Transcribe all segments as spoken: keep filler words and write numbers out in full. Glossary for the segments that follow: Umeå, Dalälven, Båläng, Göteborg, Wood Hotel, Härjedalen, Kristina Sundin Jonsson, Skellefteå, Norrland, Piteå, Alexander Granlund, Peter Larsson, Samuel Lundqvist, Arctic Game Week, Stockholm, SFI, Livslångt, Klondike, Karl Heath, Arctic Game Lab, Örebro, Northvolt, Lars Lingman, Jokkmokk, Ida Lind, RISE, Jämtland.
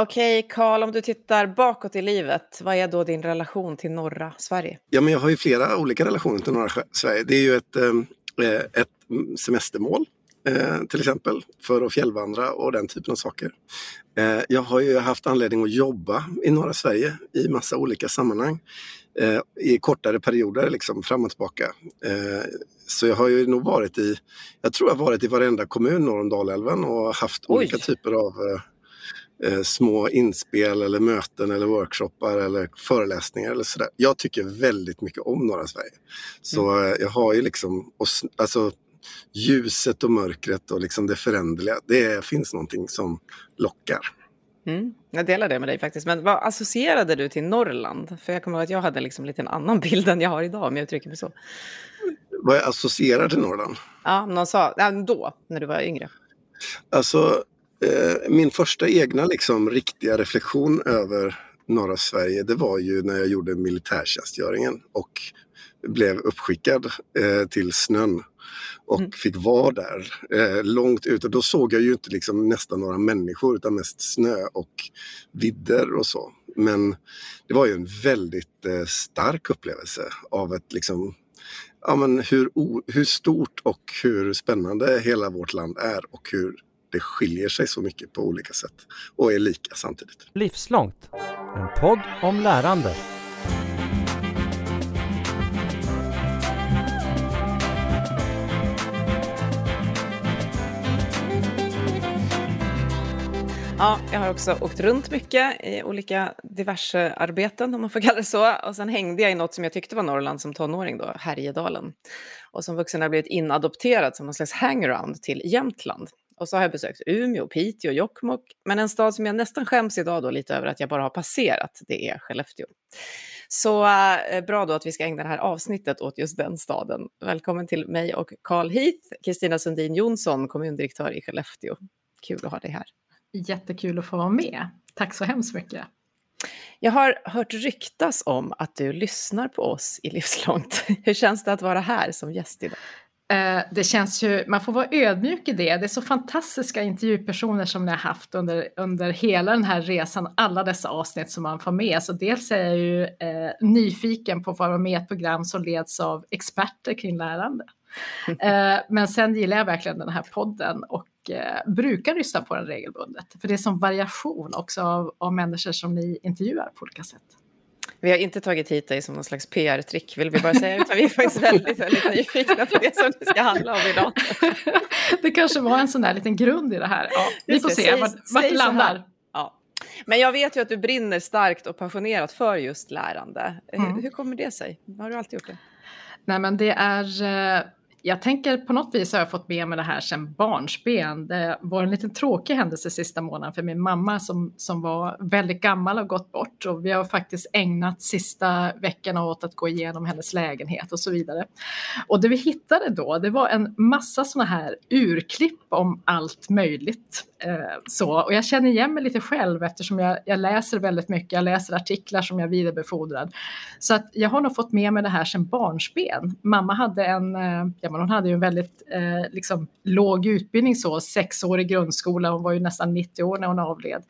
Okej, okay, Karl, om du tittar bakåt i livet, vad är då din relation till norra Sverige? Ja, men jag har ju flera olika relationer till norra Sverige. Det är ju ett, eh, ett semestermål eh, till exempel för att fjällvandra och den typen av saker. Eh, jag har ju haft anledning att jobba i norra Sverige i massa olika sammanhang eh, i kortare perioder liksom fram och tillbaka. Eh, så jag har ju nog varit i, jag tror jag har varit i varenda kommun norr om Dalälven och haft Oj. olika typer av... Eh, små inspel eller möten eller workshoppar eller föreläsningar eller sådär. Jag tycker väldigt mycket om norra Sverige. Så mm. jag har ju liksom, alltså ljuset och mörkret och liksom det föränderliga, det finns någonting som lockar. Mm. Jag delar det med dig faktiskt. Men vad associerade du till Norrland? För jag kommer ihåg att jag hade liksom lite en annan bild än jag har idag, om jag uttrycker mig så. Vad jag associerade till Norrland? Ja, någon sa, då, när du var yngre. Alltså... Min första egna liksom, riktiga reflektion över norra Sverige, det var ju när jag gjorde militärtjänstgöringen och blev uppskickad eh, till snön och mm. fick vara där eh, långt ut. Och då såg jag ju inte liksom, nästan några människor utan mest snö och vidder och så. Men det var ju en väldigt eh, stark upplevelse av ett... Liksom, ja, men hur, o- hur stort och hur spännande hela vårt land är och hur... Det skiljer sig så mycket på olika sätt och är lika samtidigt. Livslångt, en podd om lärande. Ja, jag har också åkt runt mycket i olika diverse arbeten, om man får kalla det så. Och sen hängde jag i något som jag tyckte var Norrland som tonåring då, Härjedalen. Och som vuxen har jag blivit inadopterad som någon slags hangaround till Jämtland. Och så har jag besökt Umeå, Piteå, Jokkmokk. Men en stad som jag nästan skäms idag då lite över att jag bara har passerat, det är Skellefteå. Så eh, bra då att vi ska ägna det här avsnittet åt just den staden. Välkommen till mig och Karl Heath, Kristina Sundin Jonsson, kommundirektör i Skellefteå. Kul att ha dig här. Jättekul att få vara med. Tack så hemskt mycket. Jag har hört ryktas om att du lyssnar på oss i Livslångt. Hur känns det att vara här som gäst idag? Det känns ju, man får vara ödmjuk i det. Det är så fantastiska intervjupersoner som ni har haft under, under hela den här resan. Alla dessa avsnitt som man får med. Så dels är jag ju eh, nyfiken på att vara med i ett program som leds av experter kring lärande. Eh, men sen gillar jag verkligen den här podden och eh, brukar lyssna på den regelbundet. För det är som variation också av, av människor som ni intervjuar på olika sätt. Vi har inte tagit hit dig som någon slags P R-trick, vill vi bara säga, utan vi är faktiskt väldigt, väldigt nyfikna på det som det ska handla om idag. Det kanske var en sån där liten grund i det här. Ja, vi får se vart det landar. Ja. Men jag vet ju att du brinner starkt och passionerat för just lärande. Mm. Hur, hur kommer det sig? Har du alltid gjort det? Nej, men det är... Jag tänker på något vis har jag fått med mig det här sedan barnsben. Det var en liten tråkig händelse sista månaden för min mamma som, som var väldigt gammal och gått bort. Och vi har faktiskt ägnat sista veckan åt att gå igenom hennes lägenhet och så vidare. Och det vi hittade då, det var en massa sådana här urklipp om allt möjligt. Så, och jag känner igen mig lite själv eftersom jag, jag läser väldigt mycket. Jag läser artiklar som jag vidarebefordrar. Så att jag har nog fått med mig det här sedan barnsben. Mamma hade en, ja, men hon hade ju en väldigt eh, liksom, låg utbildning, så sex år i grundskola. Hon var ju nästan nittio år när hon avled.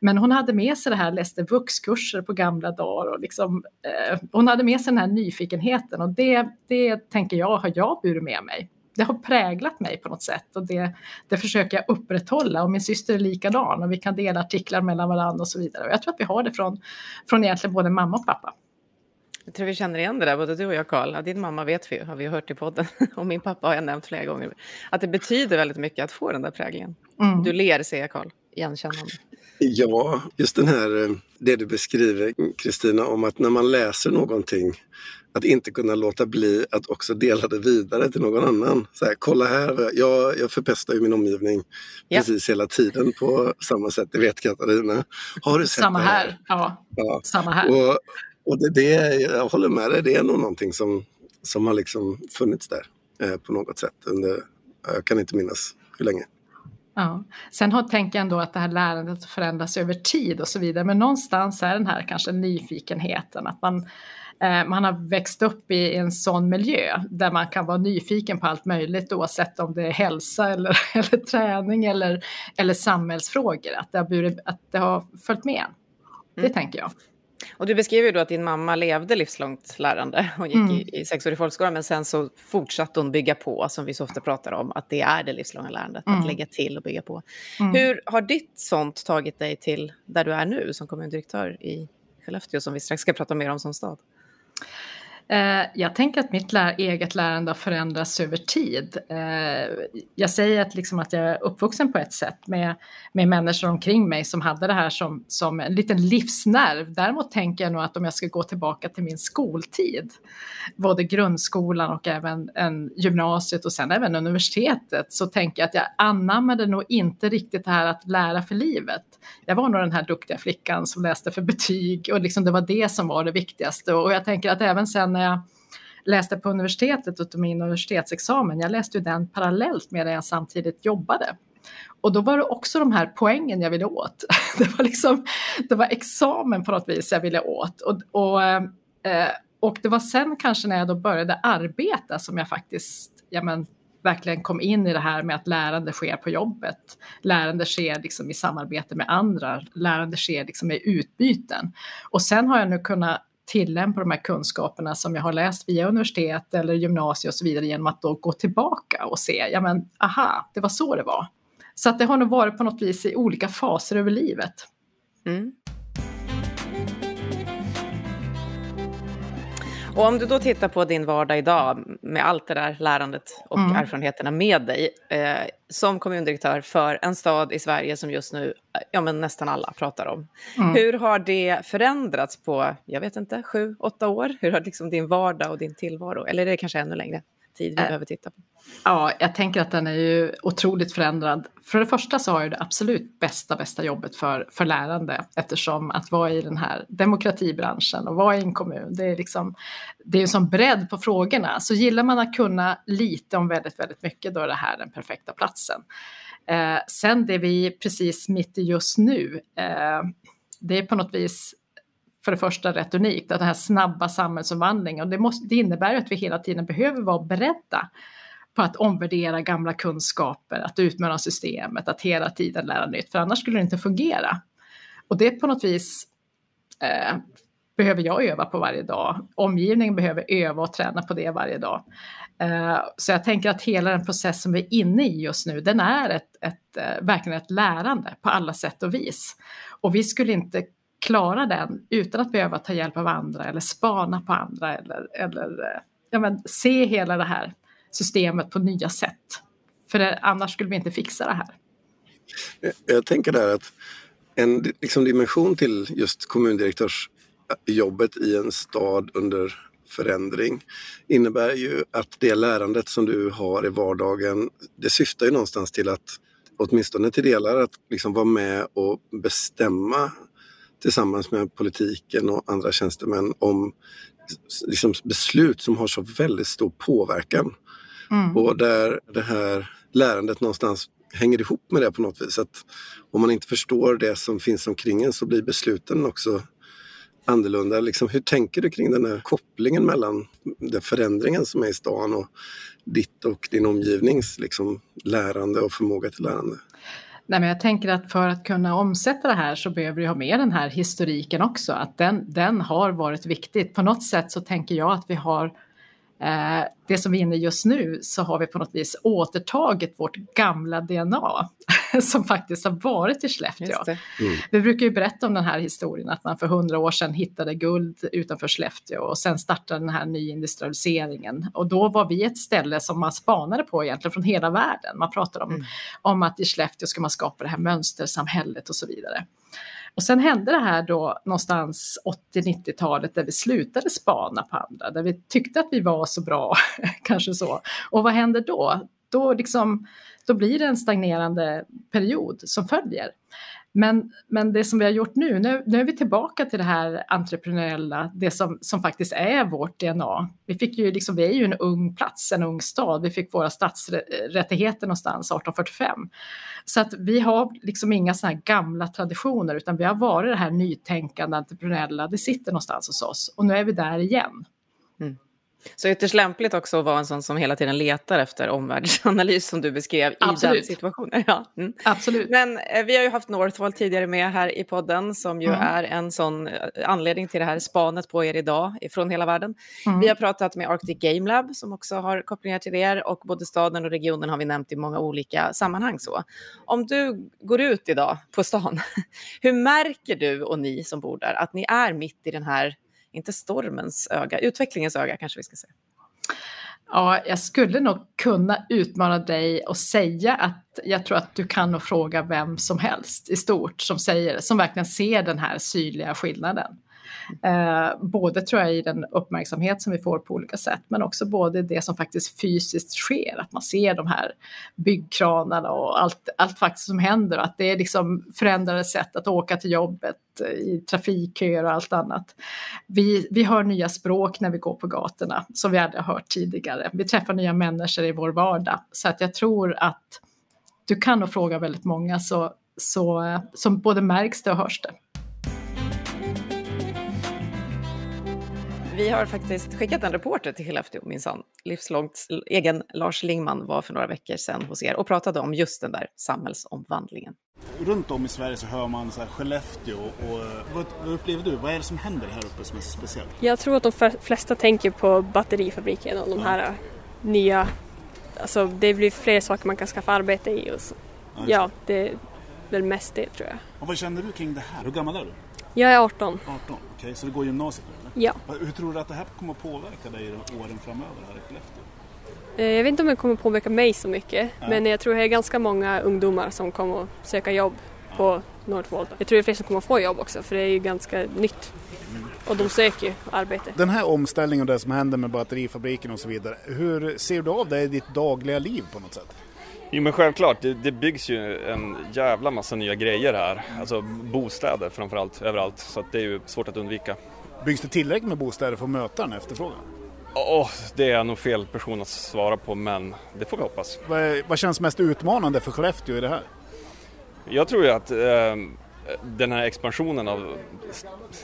Men hon hade med sig det här, läste vuxkurser på gamla dagar. Och liksom, eh, hon hade med sig den här nyfikenheten och det, det tänker jag har jag burit med mig. Det har präglat mig på något sätt och det, det försöker jag upprätthålla. Och min syster är likadan och vi kan dela artiklar mellan varandra och så vidare. Och jag tror att vi har det från, från egentligen både mamma och pappa. Jag tror vi känner igen det där, både du och jag, Karl. Ja, din mamma vet vi, har vi hört i podden. Och min pappa har jag nämnt flera gånger. Att det betyder väldigt mycket att få den där präglingen. Mm. Du ler, säger jag, Karl. Igenkännande. Ja, just den här, det du beskriver, Kristina, om att när man läser någonting, att inte kunna låta bli att också dela det vidare till någon annan. Så här, kolla här, jag, jag förpestar ju min omgivning ja. precis hela tiden på samma sätt, det vet Katarina. Har du sett samma här? här? Ja. ja, samma här. Och, och det, det, jag håller med dig, det är nog någonting som, som har liksom funnits där eh, på något sätt. Under, jag kan inte minnas hur länge. Ja. Sen har, tänker jag ändå att det här lärandet förändras över tid och så vidare. Men någonstans är den här kanske nyfikenheten. Att man, eh, man har växt upp i en sån miljö där man kan vara nyfiken på allt möjligt. Oavsett om det är hälsa eller, eller träning eller, eller samhällsfrågor. Att det, har burit, att det har följt med. Det mm. tänker jag. Och du beskriver ju då att din mamma levde livslångt lärande. Hon gick mm. i, i sex år i folkskolan, men sen så fortsatte hon bygga på, som vi så ofta pratar om, att det är det livslånga lärandet, mm. att lägga till och bygga på. Mm. Hur har ditt sånt tagit dig till där du är nu som kommundirektör i Skellefteå, som vi strax ska prata mer om som stad? Jag tänker att mitt lär- eget lärande har förändrats över tid. Jag säger att, liksom att jag är uppvuxen på ett sätt med, med människor omkring mig som hade det här som, som en liten livsnerv. Däremot tänker jag nog att om jag ska gå tillbaka till min skoltid, både grundskolan och även en gymnasiet och sen även universitetet, så tänker jag att jag anammade nog inte riktigt det här att lära för livet. Jag var nog den här duktiga flickan som läste för betyg och liksom det var det som var det viktigaste. Och jag tänker att även sen när jag läste på universitetet och tog min universitetsexamen, jag läste ju den parallellt medan jag samtidigt jobbade. Och då var det också de här poängen jag ville åt. Det var liksom, det var examen på något vis jag ville åt. Och, och, och det var sen kanske när jag då började arbeta som jag faktiskt, ja men, verkligen kom in i det här med att lärande sker på jobbet. Lärande sker liksom i samarbete med andra. Lärande sker liksom i utbyten. Och sen har jag nu kunnat tillämpa de här kunskaperna som jag har läst via universitet eller gymnasium och så vidare genom att då gå tillbaka och se, ja men aha, det var så det var. Så att det har nog varit på något vis i olika faser över livet. Mm. Och om du då tittar på din vardag idag med allt det där lärandet och mm. erfarenheterna med dig eh, som kommundirektör för en stad i Sverige som just nu ja, men nästan alla pratar om. Mm. Hur har det förändrats på, jag vet inte, sju, åtta år? Hur har liksom din vardag och din tillvaro, eller är det kanske ännu längre tid vi eh, behöver titta på? Ja, jag tänker att den är ju otroligt förändrad. För det första så har ju det absolut bästa, bästa jobbet för, för lärande, eftersom att vara i den här demokratibranschen och vara i en kommun, det är liksom, det är ju som bredd på frågorna. Så gillar man att kunna lite om väldigt, väldigt mycket, då är det här den perfekta platsen. Eh, sen det vi precis mitt i just nu, eh, det är på något vis för det första rätt unikt, att den här snabba samhällsomvandlingen, och det, måste, det innebär ju att vi hela tiden behöver vara beredda på att omvärdera gamla kunskaper, att utmana systemet, att hela tiden lära nytt, för annars skulle det inte fungera. Och det på något vis eh, behöver jag öva på varje dag. Omgivningen behöver öva och träna på det varje dag. Eh, så jag tänker att hela den process som vi är inne i just nu, den är ett, ett, eh, verkligen ett lärande på alla sätt och vis. Och vi skulle inte klara den utan att behöva ta hjälp av andra eller spana på andra eller, eller ja, men, se hela det här systemet på nya sätt. För det, annars skulle vi inte fixa det här. Jag tänker där att en liksom, dimension till just kommundirektörsjobbet i en stad under förändring innebär ju att det lärandet som du har i vardagen, det syftar ju någonstans till att åtminstone till delar att liksom, vara med och bestämma tillsammans med politiken och andra tjänstemän om liksom, beslut som har så väldigt stor påverkan. Mm. Och där det här lärandet någonstans hänger ihop med det på något vis. Att om man inte förstår det som finns omkring en så blir besluten också annorlunda. Liksom, hur tänker du kring den här kopplingen mellan den förändringen som är i stan och ditt och din omgivnings liksom, lärande och förmåga till lärande? Nej, men jag tänker att för att kunna omsätta det här så behöver vi ha med den här historiken också. Att den, den har varit viktigt. På något sätt så tänker jag att vi har, eh, det som vi är inne just nu, så har vi på något vis återtagit vårt gamla D N A som faktiskt har varit i Skellefteå. Mm. Vi brukar ju berätta om den här historien att man för hundra år sedan hittade guld utanför Skellefteå och sen startade den här nyindustrialiseringen. Och då var vi ett ställe som man spanade på egentligen från hela världen. Man pratade om, mm. om att i Skellefteå ska man skapa det här mönstersamhället och så vidare. Och sen hände det här då någonstans åttio-nittiotalet där vi slutade spana på andra. Där vi tyckte att vi var så bra, kanske så. Och vad händer då? Då, liksom, då blir det en stagnerande period som följer. Men, men det som vi har gjort nu, nu, nu är vi tillbaka till det här entreprenöriella, det som, som faktiskt är vårt D N A. Vi, fick ju liksom, vi är ju en ung plats, en ung stad. Vi fick våra stadsrättigheter någonstans arton fyrtiofem. Så att vi har liksom inga såna här gamla traditioner, utan vi har varit det här nytänkande entreprenöriella. Det sitter någonstans hos oss och nu är vi där igen. Mm. Så ytterst lämpligt också att vara en sån som hela tiden letar efter omvärldsanalys som du beskrev i Absolut. Den situationen. Ja. Mm. Absolut. Men eh, vi har ju haft Northvolt tidigare med här i podden som ju mm. är en sån anledning till det här spanet på er idag från hela världen. Mm. Vi har pratat med Arctic Game Lab som också har kopplingar till er, och både staden och regionen har vi nämnt i många olika sammanhang. Så. Om du går ut idag på stan, hur märker du och ni som bor där att ni är mitt i den här, inte stormens öga, utvecklingens öga kanske vi ska säga. Ja, jag skulle nog kunna utmana dig och säga att jag tror att du kan nog fråga vem som helst i stort som, säger, som verkligen ser den här synliga skillnaden. Eh, både tror jag i den uppmärksamhet som vi får på olika sätt, men också både det som faktiskt fysiskt sker, att man ser de här byggkranarna och allt, allt faktiskt som händer, och att det är liksom förändrade sätt att åka till jobbet i trafikköer och allt annat. Vi, vi hör nya språk när vi går på gatorna som vi aldrig har hört tidigare. Vi träffar nya människor i vår vardag, så att jag tror att du kan nog fråga väldigt många så, så, som både märks det och hörs det. Vi har faktiskt skickat en reporter till Skellefteå, minsann. Livslångts egen Lars Lingman var för några veckor sedan hos er och pratade om just den där samhällsomvandlingen. Runt om i Sverige så hör man så här Skellefteå, och vad, vad upplever du? Vad är det som händer här uppe som är så speciellt? Jag tror att de flesta tänker på batterifabriken och de här mm. nya, alltså det blir fler saker man kan skaffa arbete i. Och så. Ja, ja, det är väl mest det tror jag. Och vad känner du kring det här? Hur gammal är du? Jag är arton. arton, okej. Okay. Så du går gymnasiet nu? Ja. Hur tror du att det här kommer att påverka dig i åren framöver här i Skellefteå? Jag vet inte om det kommer att påverka mig så mycket. Ja. Men jag tror att det är ganska många ungdomar som kommer att söka jobb ja. på Northvolt. Jag tror det är fler som kommer att få jobb också, för det är ju ganska nytt. Mm. Och de söker ju arbete. Den här omställningen och det som händer med batterifabriken och så vidare, hur ser du av det i ditt dagliga liv på något sätt? Jo, men självklart, det, det byggs ju en jävla massa nya grejer här. Alltså bostäder framförallt, överallt. Så att det är ju svårt att undvika. Byggs det tillräckligt med bostäder för att möta den efterfrågan? Oh, det är nog fel person att svara på, men det får vi hoppas. Vad, vad känns mest utmanande för Skellefteå i det här? Jag tror ju att eh, den här expansionen av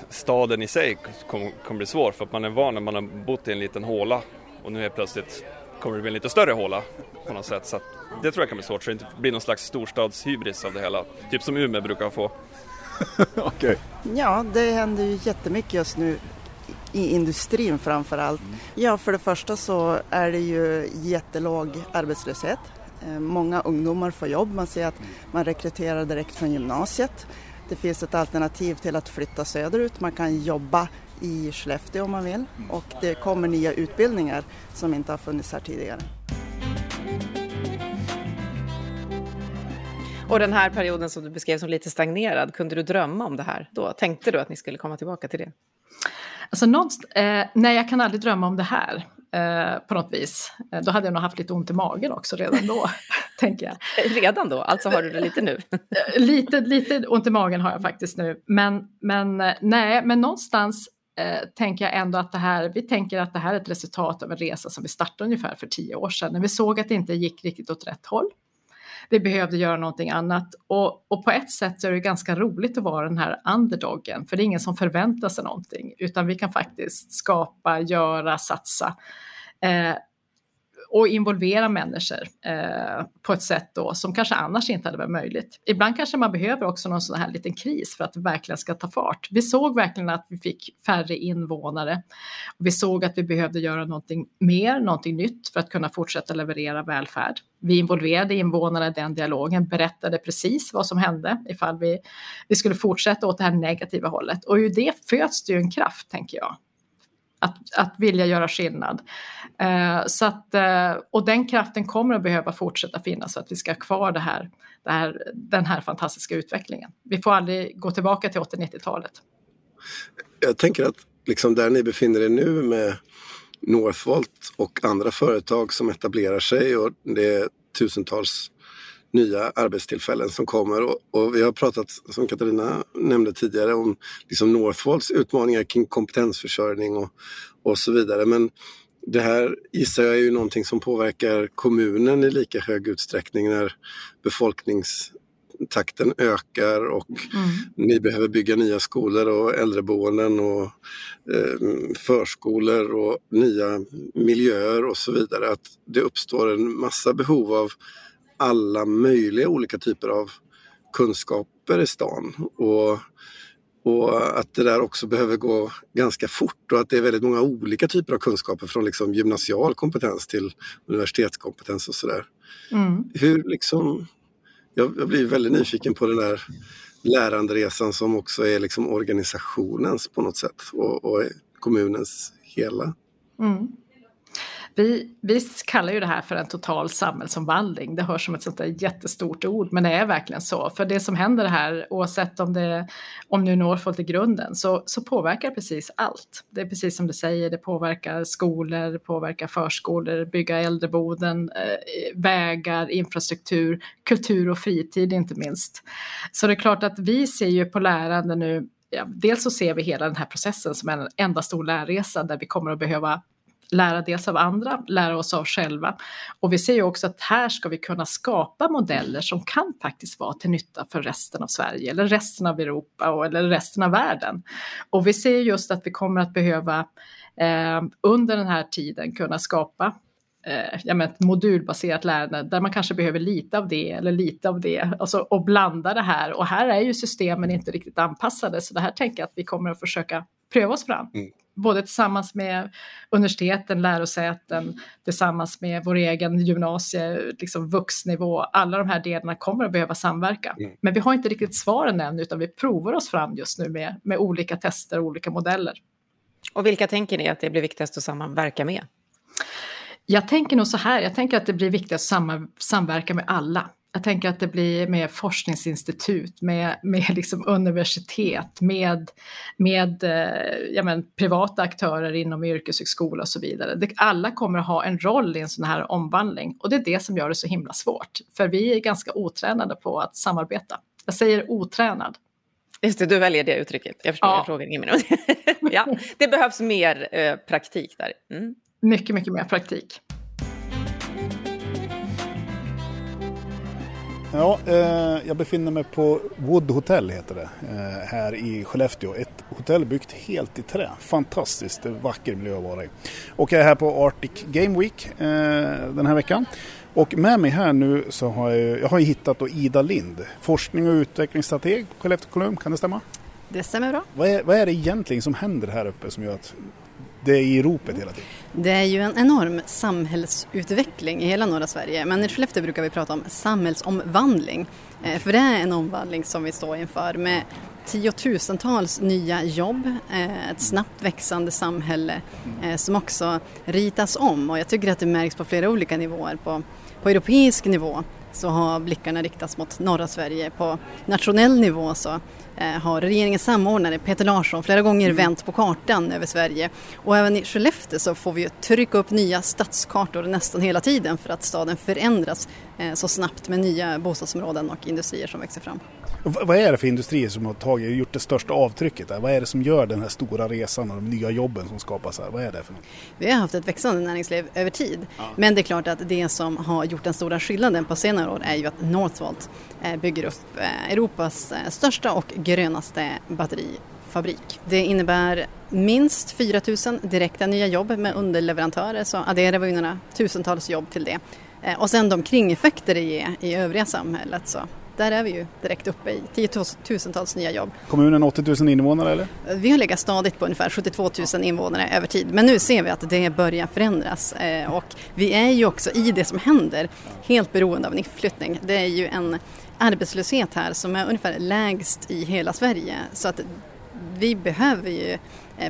staden i sig kommer kom bli svår. För att man är van när man har bott i en liten håla, och nu är plötsligt kommer det bli en lite större håla på något sätt. Så att det tror jag kan bli svårt, så det inte blir någon slags storstadshybris av det hela. Typ som Umeå brukar få. Okay. Ja, det händer ju jättemycket just nu i industrin framför allt. Mm. Ja, för det första så är det ju jättelåg arbetslöshet. Många ungdomar får jobb. Man ser att man rekryterar direkt från gymnasiet. Det finns ett alternativ till att flytta söderut. Man kan jobba i Skellefteå om man vill. Och det kommer nya utbildningar som inte har funnits här tidigare. Och den här perioden som du beskrev som lite stagnerad, kunde du drömma om det här då? Tänkte du att ni skulle komma tillbaka till det? Alltså någonstans, eh, nej jag kan aldrig drömma om det här eh, på något vis. Eh, då hade jag nog haft lite ont i magen också redan då, tänker jag. Redan då? Alltså har du det lite nu? lite, lite ont i magen har jag faktiskt nu. Men, men nej, men någonstans eh, tänker jag ändå att det här, vi tänker att det här är ett resultat av en resa som vi startade ungefär för tio år sedan. När vi såg att det inte gick riktigt åt rätt håll. Vi behövde göra någonting annat, och, och på ett sätt så är det ganska roligt att vara den här underdoggen, för det är ingen som förväntar sig någonting, utan vi kan faktiskt skapa, göra, satsa eh, och involvera människor eh, på ett sätt då, som kanske annars inte hade varit möjligt. Ibland kanske man behöver också någon sån här liten kris för att det verkligen ska ta fart. Vi såg verkligen att vi fick färre invånare, och vi såg att vi behövde göra någonting mer, någonting nytt för att kunna fortsätta leverera välfärd. Vi involverade invånarna i den dialogen, berättade precis vad som hände ifall vi, vi skulle fortsätta åt det här negativa hållet. Och ju det föds det ju en kraft, tänker jag. Att, att vilja göra skillnad. Eh, så att, eh, och den kraften kommer att behöva fortsätta finnas så att vi ska ha kvar det här, det här, den här fantastiska utvecklingen. Vi får aldrig gå tillbaka till åttio-nittiotalet. Jag tänker att liksom där ni befinner er nu med Northvolt och andra företag som etablerar sig, och det är tusentals nya arbetstillfällen som kommer. Och, och vi har pratat, som Katarina nämnde tidigare, om liksom Northvolts utmaningar kring kompetensförsörjning och, och så vidare. Men det här gissar jag är ju någonting som påverkar kommunen i lika hög utsträckning när befolkningstakten ökar och mm. ni behöver bygga nya skolor och äldreboenden och eh, förskolor och nya miljöer och så vidare. Att det uppstår en massa behov av alla möjliga olika typer av kunskaper i stan och Och att det där också behöver gå ganska fort och att det är väldigt många olika typer av kunskaper från liksom gymnasial kompetens till universitetskompetens och sådär. Mm. Hur liksom, jag, jag blir väldigt nyfiken på den där läranderesan som också är liksom organisationens på något sätt och, och kommunens hela. Mm. Vi, vi kallar ju det här för en total samhällsomvandling. Det hörs som ett sånt där jättestort ord, men det är verkligen så. För det som händer här, oavsett om, det, om nu Northvolt i grunden, så, så påverkar precis allt. Det är precis som du säger, det påverkar skolor, påverkar förskolor, bygga äldreboenden, vägar, infrastruktur, kultur och fritid inte minst. Så det är klart att vi ser ju på lärande nu, ja, dels så ser vi hela den här processen som en enda stor lärresa där vi kommer att behöva lära dels av andra, lära oss av själva. Och vi ser ju också att här ska vi kunna skapa modeller som kan faktiskt vara till nytta för resten av Sverige eller resten av Europa eller resten av världen. Och vi ser just att vi kommer att behöva eh, under den här tiden kunna skapa eh, jag menar, ett modulbaserat lärande där man kanske behöver lite av det eller lite av det. Alltså, och blanda det här. Och här är ju systemen inte riktigt anpassade, så det här tänker jag att vi kommer att försöka pröva oss fram. Mm. Både tillsammans med universiteten, lärosäten, tillsammans med vår egen gymnasie, liksom vuxnivå. Alla de här delarna kommer att behöva samverka. Mm. Men vi har inte riktigt svaren än, utan vi provar oss fram just nu med, med olika tester och olika modeller. Och vilka tänker ni att det blir viktigast att samverka med? Jag tänker nog så här, jag tänker att det blir viktigast att samverka med alla. Jag tänker att det blir med forskningsinstitut, med, med liksom universitet, med, med ja men, privata aktörer inom yrkeshögskola och så vidare. Det, alla kommer att ha en roll i en sån här omvandling, och det är det som gör det så himla svårt. För vi är ganska otränade på att samarbeta. Jag säger otränad. Just det, du väljer det uttrycket. Jag förstår, ja. Jag frågar ingen minut. Ja, det behövs mer eh, praktik där. Mm. Mycket, mycket mer praktik. Ja, eh, jag befinner mig på Wood Hotel heter det, eh, här i Skellefteå. Ett hotell byggt helt i trä. Fantastiskt, vacker miljö att vara i. Och jag är här på Arctic Game Week eh, den här veckan. Och med mig här nu så har jag, jag har hittat då Ida Lind, forskning- och utvecklingsstrateg på Skellefteå kommun. Kan det stämma? Det stämmer bra. Vad är, vad är det egentligen som händer här uppe som gör att det är i ropet hela tiden? Det är ju en enorm samhällsutveckling i hela norra Sverige. Men i Skellefteå brukar vi prata om samhällsomvandling. För det är en omvandling som vi står inför med tiotusentals nya jobb. Ett snabbt växande samhälle som också ritas om. Och jag tycker att det märks på flera olika nivåer. På, på europeisk nivå så har blickarna riktats mot norra Sverige. På nationell nivå så har regeringens samordnare Peter Larsson flera gånger mm. vänt på kartan över Sverige. Och även i Skellefteå så får vi trycka upp nya stadskartor nästan hela tiden för att staden förändras så snabbt med nya bostadsområden och industrier som växer fram. Vad är det för industrier som har tagit och gjort det största avtrycket här? Vad är det som gör den här stora resan och de nya jobben som skapas här? Vad är det för något? Vi har haft ett växande näringsliv över tid. Ja. Men det är klart att det som har gjort den stora skillnaden på senare år är ju att Northvolt bygger upp Europas största och grönaste batterifabrik. Det innebär minst fyra tusen direkta nya jobb med underleverantörer, så adderar vi några tusentals jobb till det. Och sen de kringeffekter det ger i övriga samhället, så där är vi ju direkt uppe i tiotusentals nya jobb. Kommunen åttio tusen invånare eller? Vi har legat stadigt på ungefär sjuttiotvå tusen invånare över tid. Men nu ser vi att det börjar förändras. Och vi är ju också i det som händer helt beroende av en inflyttning. Det är ju en arbetslöshet här som är ungefär lägst i hela Sverige. Så att vi behöver ju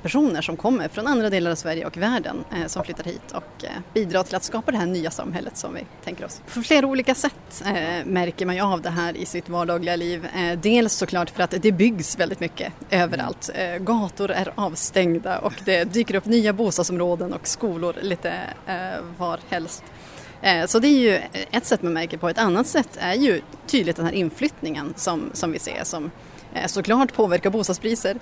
personer som kommer från andra delar av Sverige och världen som flyttar hit och bidrar till att skapa det här nya samhället som vi tänker oss. På flera olika sätt märker man ju av det här i sitt vardagliga liv. Dels såklart för att det byggs väldigt mycket överallt. Gator är avstängda och det dyker upp nya bostadsområden och skolor lite var helst. Så det är ju ett sätt man märker på. Ett annat sätt är ju tydligt den här inflyttningen som, som vi ser, som såklart påverkar bostadspriser,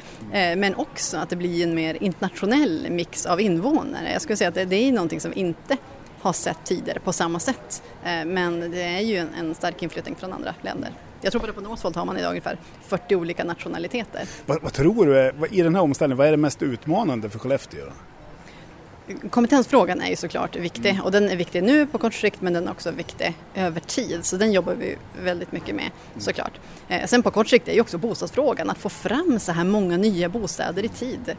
men också att det blir en mer internationell mix av invånare. Jag skulle säga att det, det är någonting som vi inte har sett tidigare på samma sätt, men det är ju en, en stark inflyttning från andra länder. Jag tror att på Northvolt har man idag ungefär fyrtio olika nationaliteter. Vad, vad tror du, i den här omställningen, vad är det mest utmanande för Skellefteå? Kompetensfrågan är ju såklart viktig, mm. och den är viktig nu på kort sikt, men den är också viktig över tid, så den jobbar vi väldigt mycket med, såklart. Eh, sen på kort sikt är ju också bostadsfrågan, att få fram så här många nya bostäder i tid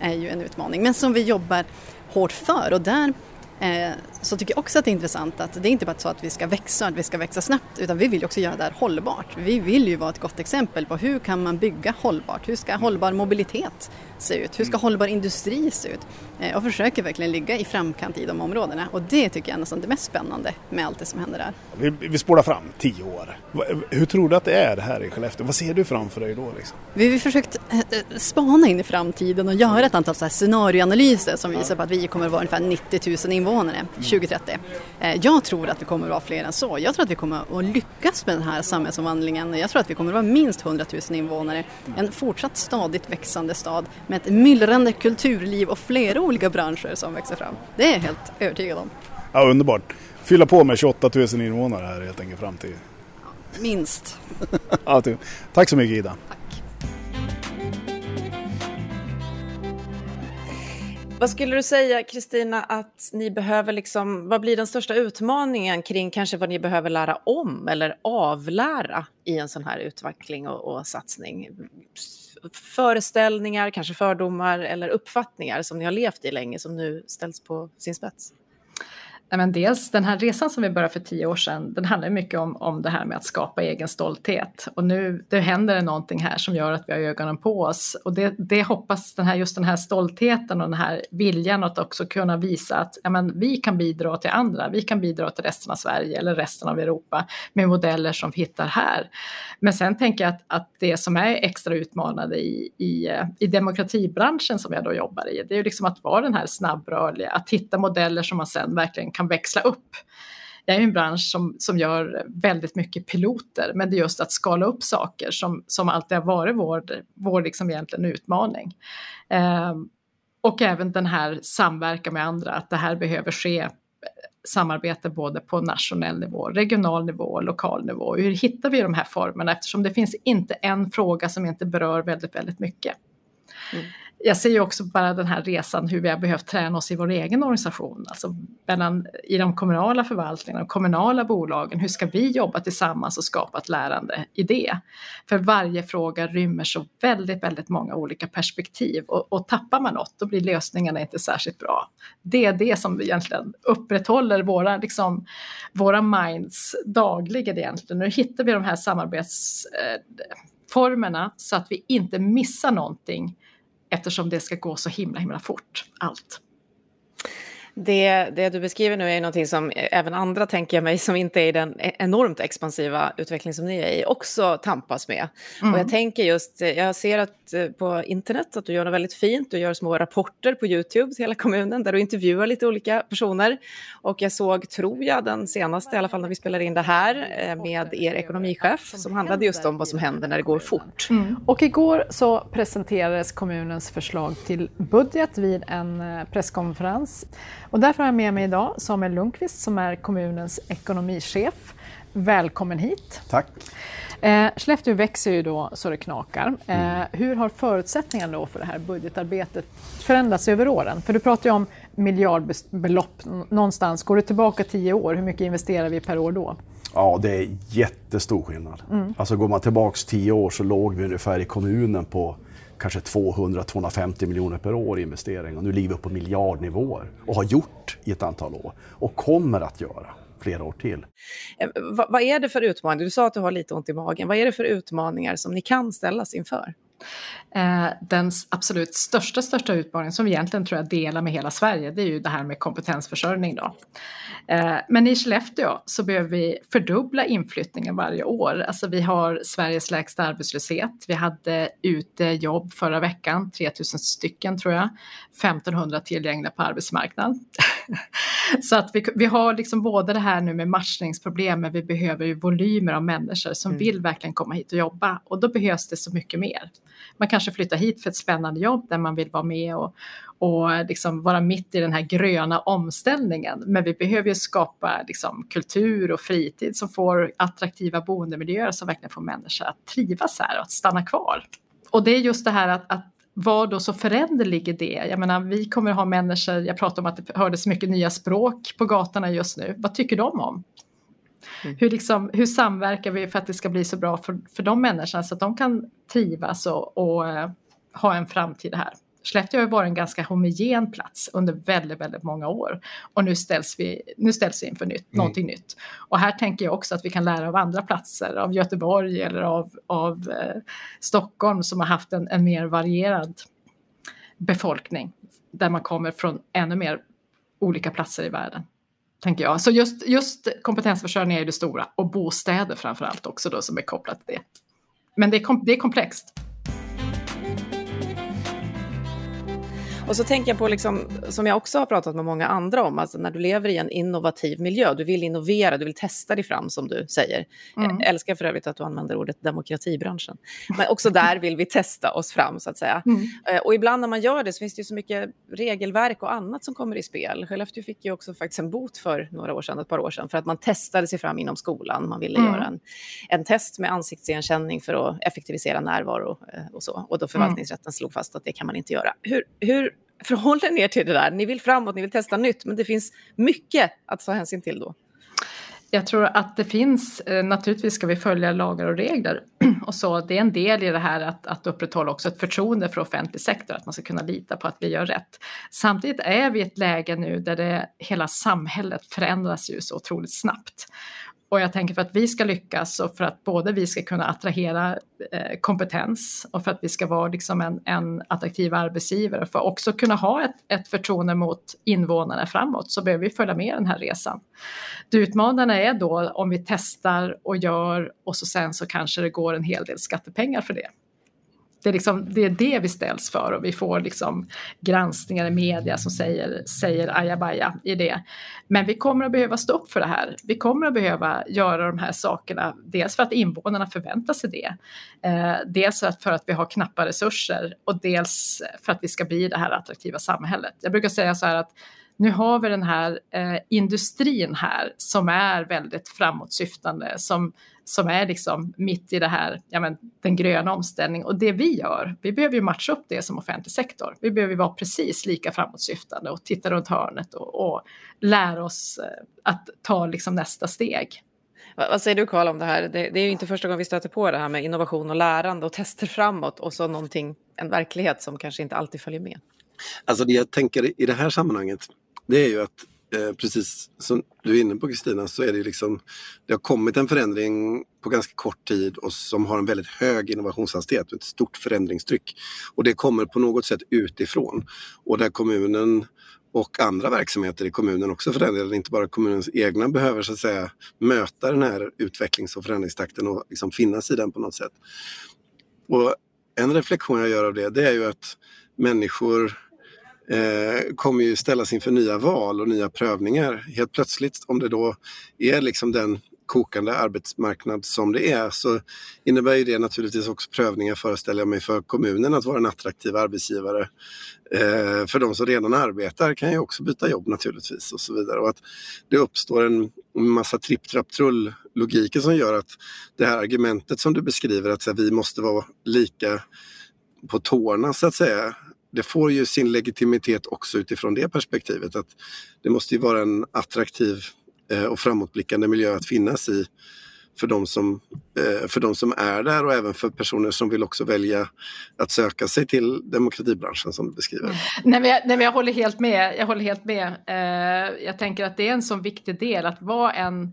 är ju en utmaning, men som vi jobbar hårt för, och där eh, så tycker jag också att det är intressant att det är inte bara så att vi ska växa, att vi ska växa snabbt, utan vi vill också göra det här hållbart. Vi vill ju vara ett gott exempel på hur kan man bygga hållbart, hur ska hållbar mobilitet se ut, hur ska hållbar industri se ut, och försöker verkligen ligga i framkant i de områdena, och det tycker jag är nästan det mest spännande med allt det som händer där. Vi, vi spårar fram tio år. Hur tror du att det är här i Skellefteå? Vad ser du framför dig då? Liksom? Vi har försökt spana in i framtiden och göra ett antal så här scenarioanalyser som visar på att vi kommer att vara ungefär nittio tusen invånare tjugo trettio. Jag tror att vi kommer att vara fler än så. Jag tror att vi kommer att lyckas med den här samhällsomvandlingen. Jag tror att vi kommer att vara minst hundra tusen invånare. En fortsatt stadigt växande stad med ett myllrande kulturliv och flera olika branscher som växer fram. Det är jag helt övertygad om. Ja, underbart. Fylla på med tjugoåtta tusen invånare här helt enkelt fram till. Ja, minst. Ja, typ. Tack så mycket, Ida. Tack. Vad skulle du säga, Kristina, att ni behöver liksom, vad blir den största utmaningen kring kanske vad ni behöver lära om eller avlära i en sån här utveckling och, och satsning? Föreställningar, kanske fördomar eller uppfattningar som ni har levt i länge som nu ställs på sin spets? Nej, men dels den här resan som vi började för tio år sedan, den handlar mycket om, om det här med att skapa egen stolthet, och nu det händer det någonting här som gör att vi har ögonen på oss, och det, det hoppas den här, just den här stoltheten och den här viljan att också kunna visa att ja, men vi kan bidra till andra, vi kan bidra till resten av Sverige eller resten av Europa med modeller som vi hittar här. Men sen tänker jag att, att det som är extra utmanande i, i, i demokratibranschen som jag då jobbar i, det är ju liksom att vara den här snabbrörliga, att hitta modeller som man sen verkligen kan växla upp. Det är en bransch som, som gör väldigt mycket piloter, men det är just att skala upp saker som, som alltid har varit vår, vår liksom egentligen utmaning. Eh, och även den här samverkan med andra, att det här behöver ske samarbete både på nationell nivå, regional nivå, lokal nivå. Hur hittar vi de här formerna? Eftersom det finns inte en fråga som inte berör väldigt, väldigt mycket. Mm. Jag ser ju också bara den här resan hur vi har behövt träna oss i vår egen organisation. Alltså mellan, i de kommunala förvaltningarna, de kommunala bolagen. Hur ska vi jobba tillsammans och skapa ett lärande i det? För varje fråga rymmer så väldigt, väldigt många olika perspektiv. Och, och tappar man något, då blir lösningarna inte särskilt bra. Det är det som egentligen upprätthåller våra, liksom, våra minds dagligen egentligen. Nu hittar vi de här samarbetsformerna så att vi inte missar någonting. Eftersom det ska gå så himla, himla fort, allt. Det, det du beskriver nu är någonting som även andra, tänker jag mig, som inte är i den enormt expansiva utveckling som ni är i, också tampas med. Mm. Och jag tänker just, jag ser att på internet att du gör något väldigt fint. Du gör små rapporter på YouTube till hela kommunen där du intervjuar lite olika personer. Och jag såg, tror jag, den senaste, i alla fall när vi spelade in det här, med er ekonomichef som handlade just om vad som händer när det går fort. Mm. Och igår så presenterades kommunens förslag till budget vid en presskonferens. Och därför har jag med mig idag Samuel Lundqvist som är kommunens ekonomichef. Välkommen hit. Tack. Eh, Skellefteå växer ju då så det knakar. Eh, mm. Hur har förutsättningarna då för det här budgetarbetet förändrats över åren? För du pratar ju om miljardbelopp någonstans. Går du tillbaka tio år, hur mycket investerar vi per år då? Ja, det är jättestor skillnad. Mm. Alltså går man tillbaka tio år så låg vi ungefär i kommunen på kanske tvåhundra till tvåhundrafemtio miljoner per år i investeringar. Nu ligger vi upp på miljardnivåer och har gjort i ett antal år och kommer att göra flera år till. Vad, vad är det för utmaningar? Du sa att du har lite ont i magen. Vad är det för utmaningar som ni kan ställas inför? Eh, den absolut största, största utmaningen som vi egentligen tror jag delar med hela Sverige, det är ju det här med kompetensförsörjning då. Eh, men i Skellefteå så behöver vi fördubbla inflyttningen varje år. Alltså vi har Sveriges lägsta arbetslöshet. Vi hade ute jobb förra veckan, tre tusen stycken tror jag. femtonhundra tillgängliga på arbetsmarknaden. Så att vi, vi har liksom både det här nu med matchningsproblem, men vi behöver ju volymer av människor som mm. vill verkligen komma hit och jobba, och då behövs det så mycket mer. Man kanske flyttar hit för ett spännande jobb där man vill vara med och, och liksom vara mitt i den här gröna omställningen, men vi behöver ju skapa liksom kultur och fritid som får attraktiva boendemiljöer som verkligen får människor att trivas här och att stanna kvar. Och det är just det här att, att vad då så föränderlig är det? Jag menar, vi kommer att ha människor, jag pratar om att det hördes mycket nya språk på gatorna just nu. Vad tycker de om? Mm. Hur, liksom, hur samverkar vi för att det ska bli så bra för, för de människorna så att de kan trivas och, och uh, ha en framtid här? Skellefteå har varit en ganska homogen plats under väldigt, väldigt många år. Och nu ställs vi, nu ställs vi inför nytt, mm. någonting nytt. Och här tänker jag också att vi kan lära av andra platser, av Göteborg eller av, av eh, Stockholm, som har haft en, en mer varierad befolkning. Där man kommer från ännu mer olika platser i världen, tänker jag. Så just, just kompetensförsörjning är det stora, och bostäder framförallt också då, som är kopplat till det. Men det är, kom, det är komplext. Och så tänker jag på, liksom, som jag också har pratat med många andra om, alltså när du lever i en innovativ miljö, du vill innovera, du vill testa dig fram, som du säger. Mm. Jag älskar för övrigt att du använder ordet demokratibranschen. Men också där vill vi testa oss fram, så att säga. Mm. Och ibland när man gör det så finns det ju så mycket regelverk och annat som kommer i spel. Skellefteå fick ju också faktiskt en bot för några år sedan, ett par år sedan, för att man testade sig fram inom skolan. Man ville mm. göra en, en test med ansiktsigenkänning för att effektivisera närvaro och så. Och då förvaltningsrätten slog fast att det kan man inte göra. Hur, hur förhåller ni er till det där? Ni vill framåt, ni vill testa nytt, men det finns mycket att ta hänsyn till då. Jag tror att det finns, naturligtvis ska vi följa lagar och regler, och så det är en del i det här att, att upprätthålla också ett förtroende för offentlig sektor, att man ska kunna lita på att vi gör rätt. Samtidigt är vi i ett läge nu där det, hela samhället förändras ju så otroligt snabbt. Och jag tänker, för att vi ska lyckas och för att både vi ska kunna attrahera eh, kompetens och för att vi ska vara liksom en, en attraktiv arbetsgivare och för att också kunna ha ett, ett förtroende mot invånarna framåt, så behöver vi följa med den här resan. Det utmanande är då om vi testar och gör, och så sen så kanske det går en hel del skattepengar för det. Det är, liksom, det är det vi ställs för, och vi får liksom granskningar i media som säger, säger ajabaja i det. Men vi kommer att behöva stå upp för det här. Vi kommer att behöva göra de här sakerna. Dels för att invånarna förväntar sig det. Eh, dels för att, för att vi har knappa resurser. Och dels för att vi ska bli det här attraktiva samhället. Jag brukar säga så här att nu har vi den här eh, industrin här som är väldigt framåtsyftande, som, som är liksom mitt i det här, ja, men, den gröna omställningen. Och det vi gör, vi behöver ju matcha upp det som offentlig sektor. Vi behöver vara precis lika framåtsyftande och titta runt hörnet och, och lära oss att ta liksom nästa steg. Vad säger du, Karl, om det här? Det, det är ju inte första gången vi stöter på det här med innovation och lärande och tester framåt, och så någonting, en verklighet som kanske inte alltid följer med. Alltså det jag tänker i det här sammanhanget, det är ju att eh, precis som du är inne på, Kristina, så är det ju liksom, det har kommit en förändring på ganska kort tid och som har en väldigt hög innovationshastighet och ett stort förändringstryck. Och det kommer på något sätt utifrån, och där kommunen och andra verksamheter i kommunen också förändrar, inte bara kommunens egna, behöver så att säga möta den här utvecklings- och förändringstakten och liksom finnas i den på något sätt. Och en reflektion jag gör av det, det är ju att människor eh, kommer ju ställas inför nya val och nya prövningar. Helt plötsligt, om det då är liksom den kokande arbetsmarknad som det är, så innebär ju det naturligtvis också prövningar, föreställer jag mig, för kommunen att vara en attraktiv arbetsgivare. Eh, för de som redan arbetar kan ju också byta jobb naturligtvis och så vidare. Och att det uppstår en massa tripp-trapp-trull-logiker som gör att det här argumentet som du beskriver, att så här, vi måste vara lika på tårna så att säga, det får ju sin legitimitet också utifrån det perspektivet, att det måste ju vara en attraktiv och framåtblickande miljö att finnas i för de som, för de som är där, och även för personer som vill också välja att söka sig till demokratibranschen som du beskriver. Nej, men jag, nej, men jag håller helt med. Jag håller helt med. Jag tänker att det är en sån viktig del att vara en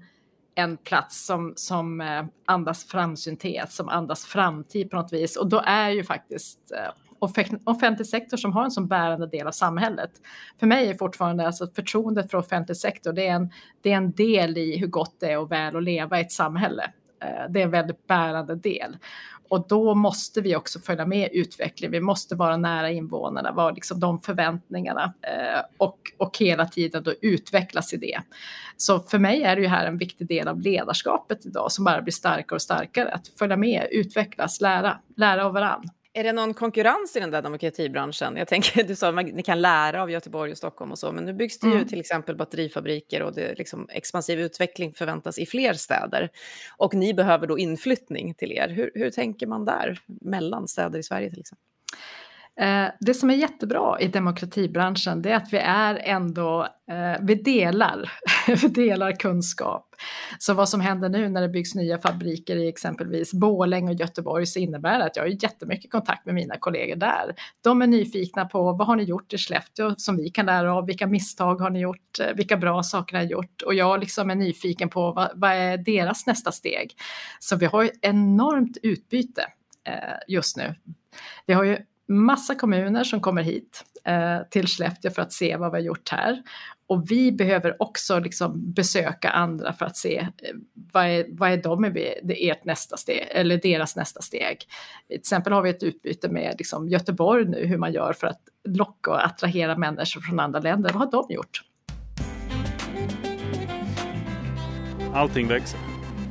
en plats som, som andas framsynthet, som andas framtid på något vis. Och då är ju faktiskt offentlig sektor som har en sån bärande del av samhället. För mig är fortfarande alltså förtroendet för offentlig sektor, det är, en, det är en del i hur gott det är och väl att leva i ett samhälle. Det är en väldigt bärande del. Och då måste vi också följa med utvecklingen. Vi måste vara nära invånarna, vara liksom de förväntningarna eh, och, och hela tiden då utvecklas i det. Så för mig är det ju här en viktig del av ledarskapet idag som bara blir starkare och starkare. Att följa med, utvecklas, lära, lära av varandra. Är det någon konkurrens i den där demokratibranschen? Jag tänker, du sa att ni kan lära av Göteborg och Stockholm och så, men nu byggs det ju mm. till exempel batterifabriker och det liksom expansiv utveckling förväntas i fler städer. Och ni behöver då inflyttning till er. Hur, hur tänker man där mellan städer i Sverige till exempel? Det som är jättebra i demokratibranschen det är att vi är ändå, vi delar, vi delar kunskap. Så vad som händer nu när det byggs nya fabriker i exempelvis Båläng och Göteborg så innebär det att jag har jättemycket kontakt med mina kollegor där. De är nyfikna på vad har ni gjort i Skellefteå som vi kan lära av, vilka misstag har ni gjort, vilka bra saker ni har gjort. Och jag liksom är nyfiken på vad, vad är deras nästa steg. Så vi har ju enormt utbyte just nu. Vi har ju massa kommuner som kommer hit eh, till Skellefteå för att se vad vi har gjort här. Och vi behöver också liksom besöka andra för att se eh, vad är, vad är de med det, ert nästa steg, eller deras nästa steg. Till exempel har vi ett utbyte med liksom, Göteborg nu, hur man gör för att locka och attrahera människor från andra länder. Vad har de gjort? Allting växer.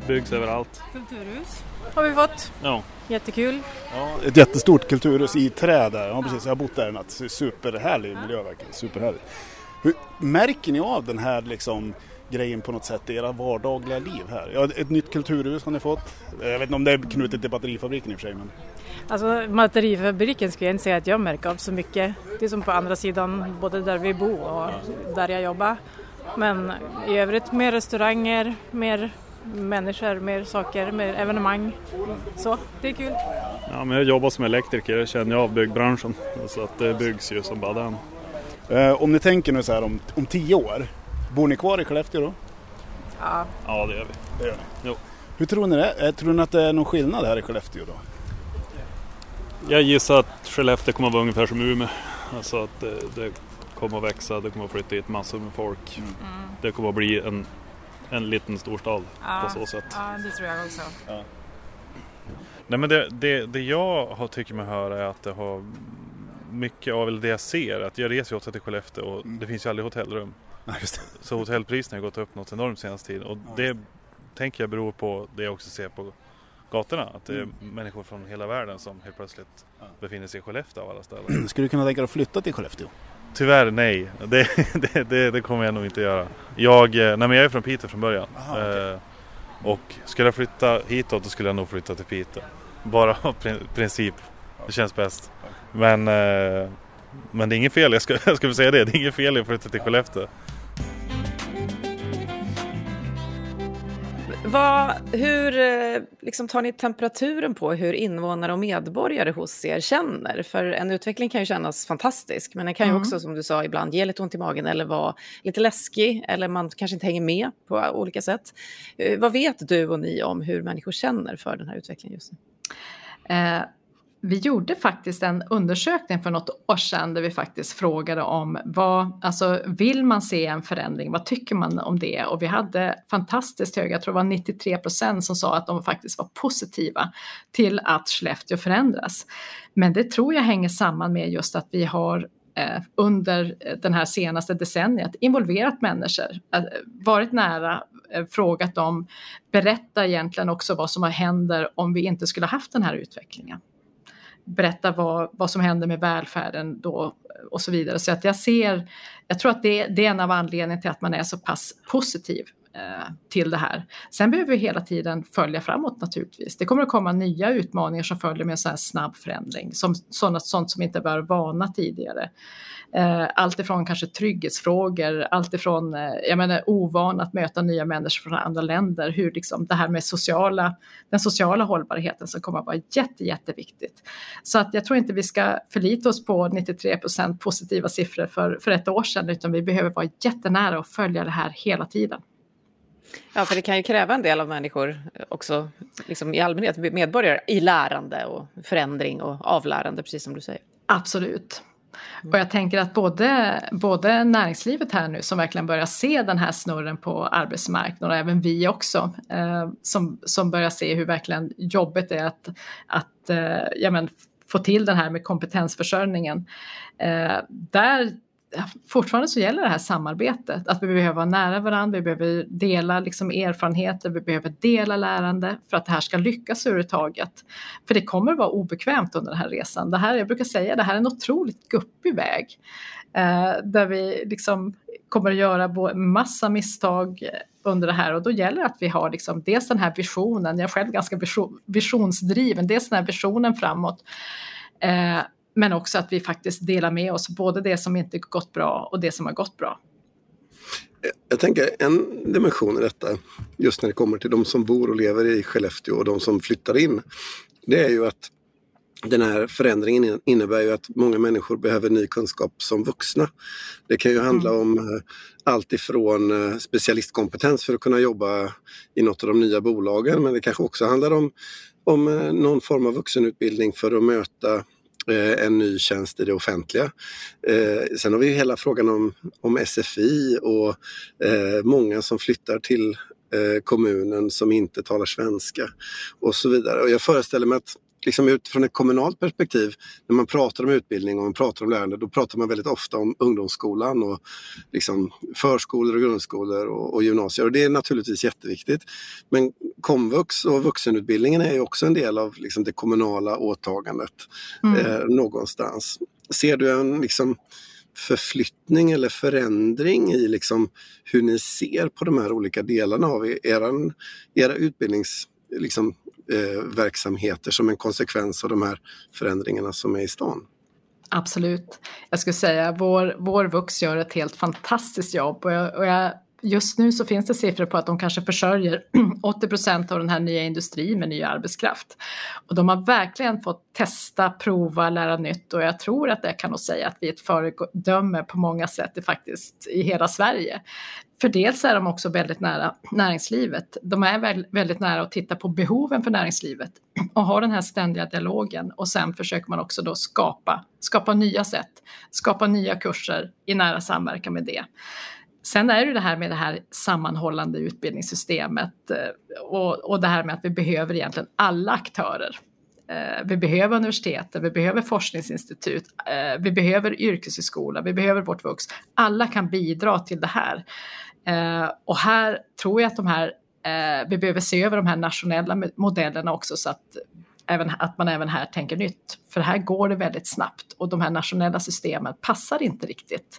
Byggs överallt. Kulturhus har vi fått. Ja. Jättekul. Ja, ett jättestort kulturhus i trä där. Ja, precis. Jag har bott där en natt. Superhärlig miljö, verkligen. Superhärlig. Hur märker ni av den här liksom, grejen på något sätt i era vardagliga liv här? Ja, ett nytt kulturhus har ni fått. Jag vet inte om det är knutet till batterifabriken i och för sig. Men... Alltså batterifabriken skulle jag inte säga att jag märker av så mycket. Det är som på andra sidan, både där vi bor och där jag jobbar. Men i övrigt mer restauranger, mer... människor, mer saker, mer evenemang. Så, det är kul. Ja, men jag jobbar som elektriker, jag känner av byggbranschen. Så att det byggs ju som bara den. Eh, om ni tänker nu så här om, om tio år, bor ni kvar i Skellefteå då? Ja. Ja, det gör vi. Det gör vi. Jo. Hur tror ni det? Tror ni att det är någon skillnad här i Skellefteå då? Jag gissar att Skellefteå kommer att vara ungefär som Umeå. Alltså att det, det kommer att växa, det kommer att flytta hit massor med folk. Mm. Det kommer att bli en en liten storstad ah, på så sätt. Ja, ah, det tror jag också. Ja. Nej, men det, det, det jag har tycker mig höra är att det har mycket av, eller det jag ser, att jag reser ju också till Skellefteå och mm. det finns ju aldrig hotellrum. Ja, just det. Så hotellpriserna har gått upp något enormt senaste tiden och ja, det tänker jag beror på det jag också ser på gatorna, att det är mm. människor från hela världen som helt plötsligt ja. befinner sig i Skellefteå av alla ställen. Skulle du kunna tänka dig att flytta till Skellefteå? Tyvärr, nej. Det, det, det, det kommer jag nog inte göra. Jag, nej, men jag är från Piteå från början. Aha, okay. eh, och skulle jag flytta hitåt, då skulle jag nog flytta till Piteå. Bara av princip. Det känns bäst. Men, eh, men det är inget fel, jag skulle, jag skulle säga det. Det är inget fel att flytta till Skellefteå. Vad, hur liksom, tar ni temperaturen på hur invånare och medborgare hos er känner? För en utveckling kan ju kännas fantastisk, men den kan ju mm. också, som du sa, ibland ge lite ont i magen eller vara lite läskig, eller man kanske inte hänger med på olika sätt. Vad vet du och ni om hur människor känner för den här utvecklingen just nu? Eh. Vi gjorde faktiskt en undersökning för något år sedan där vi faktiskt frågade om vad, alltså vill man se en förändring, vad tycker man om det? Och vi hade fantastiskt höga, jag tror det var nittiotre procent som sa att de faktiskt var positiva till att Skellefteå förändras. Men det tror jag hänger samman med just att vi har under den här senaste decenniet involverat människor, varit nära, frågat dem, berätta egentligen också vad som händer om vi inte skulle ha haft den här utvecklingen. Berätta vad, vad som händer med välfärden då och så vidare. Så att jag ser, jag tror att det, det är en av anledningarna till att man är så pass positiv eh, till det här. Sen behöver vi hela tiden följa framåt naturligtvis. Det kommer att komma nya utmaningar som följer med en sån här snabb förändring. Som, sådana, sånt som inte var vana tidigare. Eh, allt ifrån kanske trygghetsfrågor, allt ifrån eh, jag menar, ovan att möta nya människor från andra länder. Hur liksom det här med sociala, den sociala hållbarheten som kommer att vara jätte, jätteviktigt. Så att jag tror inte vi ska förlita oss på nittiotre procent positiva siffror för, för ett år sedan, utan vi behöver vara jättenära och följa det här hela tiden. Ja, för det kan ju kräva en del av människor också, liksom i allmänhet medborgare, i lärande och förändring och avlärande, precis som du säger. Absolut. Och jag tänker att både, både näringslivet här nu som verkligen börjar se den här snurren på arbetsmarknaden, och även vi också eh, som, som börjar se hur verkligen jobbet är att, att eh, ja, men, få till den här med kompetensförsörjningen. Eh, där fortfarande så gäller det här samarbetet, att vi behöver vara nära varandra, vi behöver dela liksom erfarenheter, vi behöver dela lärande för att det här ska lyckas överhuvudtaget. För det kommer att vara obekvämt under den här resan. Det här, jag brukar säga, det här är en otroligt guppig väg eh, där vi liksom kommer att göra massa misstag under det här, och då gäller det att vi har liksom dels den här visionen, jag är själv ganska vision, visionsdriven, dels den här visionen framåt. Eh, Men också att vi faktiskt delar med oss både det som inte gått bra och det som har gått bra. Jag tänker en dimension i detta, just när det kommer till de som bor och lever i Skellefteå och de som flyttar in. Det är ju att den här förändringen innebär ju att många människor behöver ny kunskap som vuxna. Det kan ju handla mm. om allt ifrån specialistkompetens för att kunna jobba i något av de nya bolagen. Men det kanske också handlar om, om någon form av vuxenutbildning för att möta en ny tjänst i det offentliga. Eh, sen har vi ju hela frågan om, om S F I och eh, många som flyttar till eh, kommunen som inte talar svenska och så vidare. Och jag föreställer mig att liksom utifrån ett kommunalt perspektiv, när man pratar om utbildning och man pratar om lärande, då pratar man väldigt ofta om ungdomsskolan och liksom förskolor och grundskolor och, och gymnasier, och det är naturligtvis jätteviktigt. Men komvux och vuxenutbildningen är ju också en del av liksom det kommunala åtagandet mm. eh, någonstans. Ser du en liksom förflyttning eller förändring i liksom hur ni ser på de här olika delarna av er, era utbildnings liksom Eh, verksamheter som en konsekvens av de här förändringarna som är i stan? Absolut. Jag skulle säga vår, vår vux gör ett helt fantastiskt jobb, och, jag, och jag, just nu så finns det siffror på att de kanske försörjer åttio procent av den här nya industrin med ny arbetskraft. Och de har verkligen fått testa, prova, lära nytt, och jag tror att det kan nog säga att vi är ett föredöme på många sätt i, faktiskt, i hela Sverige. För dels är de också väldigt nära näringslivet. De är väldigt nära att titta på behoven för näringslivet och ha den här ständiga dialogen. Och sen försöker man också då skapa, skapa nya sätt, skapa nya kurser i nära samverkan med det. Sen är det det här med det här sammanhållande utbildningssystemet och, och det här med att vi behöver egentligen alla aktörer. Vi behöver universiteten, vi behöver forskningsinstitut, vi behöver yrkeshögskola, vi behöver vårt vux. Alla kan bidra till det här. Och här tror jag att de här, vi behöver se över de här nationella modellerna också, så att, även, att man även här tänker nytt. För här går det väldigt snabbt, och de här nationella systemen passar inte riktigt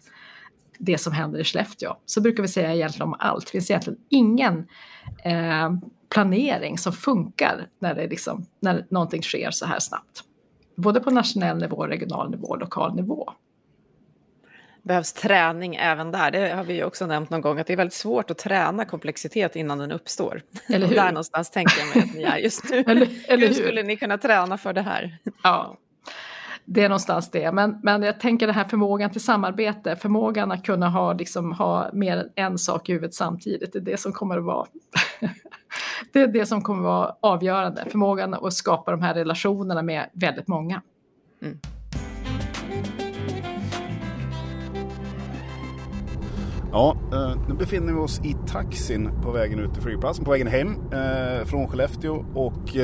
det som händer i Skellefteå. Så brukar vi säga egentligen om allt. Det finns egentligen ingen eh, planering som funkar när, det liksom, när någonting sker så här snabbt. Både på nationell nivå, regional nivå och lokal nivå. Behövs träning även där. Det har vi ju också nämnt någon gång, att det är väldigt svårt att träna komplexitet innan den uppstår. Eller hur? Där någonstans tänker jag mig att ni är just nu. eller, eller hur skulle hur? ni kunna träna för det här? Ja. Det är någonstans det, men, men jag tänker den här förmågan till samarbete, förmågan att kunna ha, liksom, ha mer än en sak i huvudet samtidigt, det är det som kommer att vara det är det som kommer att vara avgörande, förmågan att skapa de här relationerna med väldigt många. Mm. Ja, nu befinner vi oss i taxin på vägen ut till flygplatsen, på vägen hem från Skellefteå, och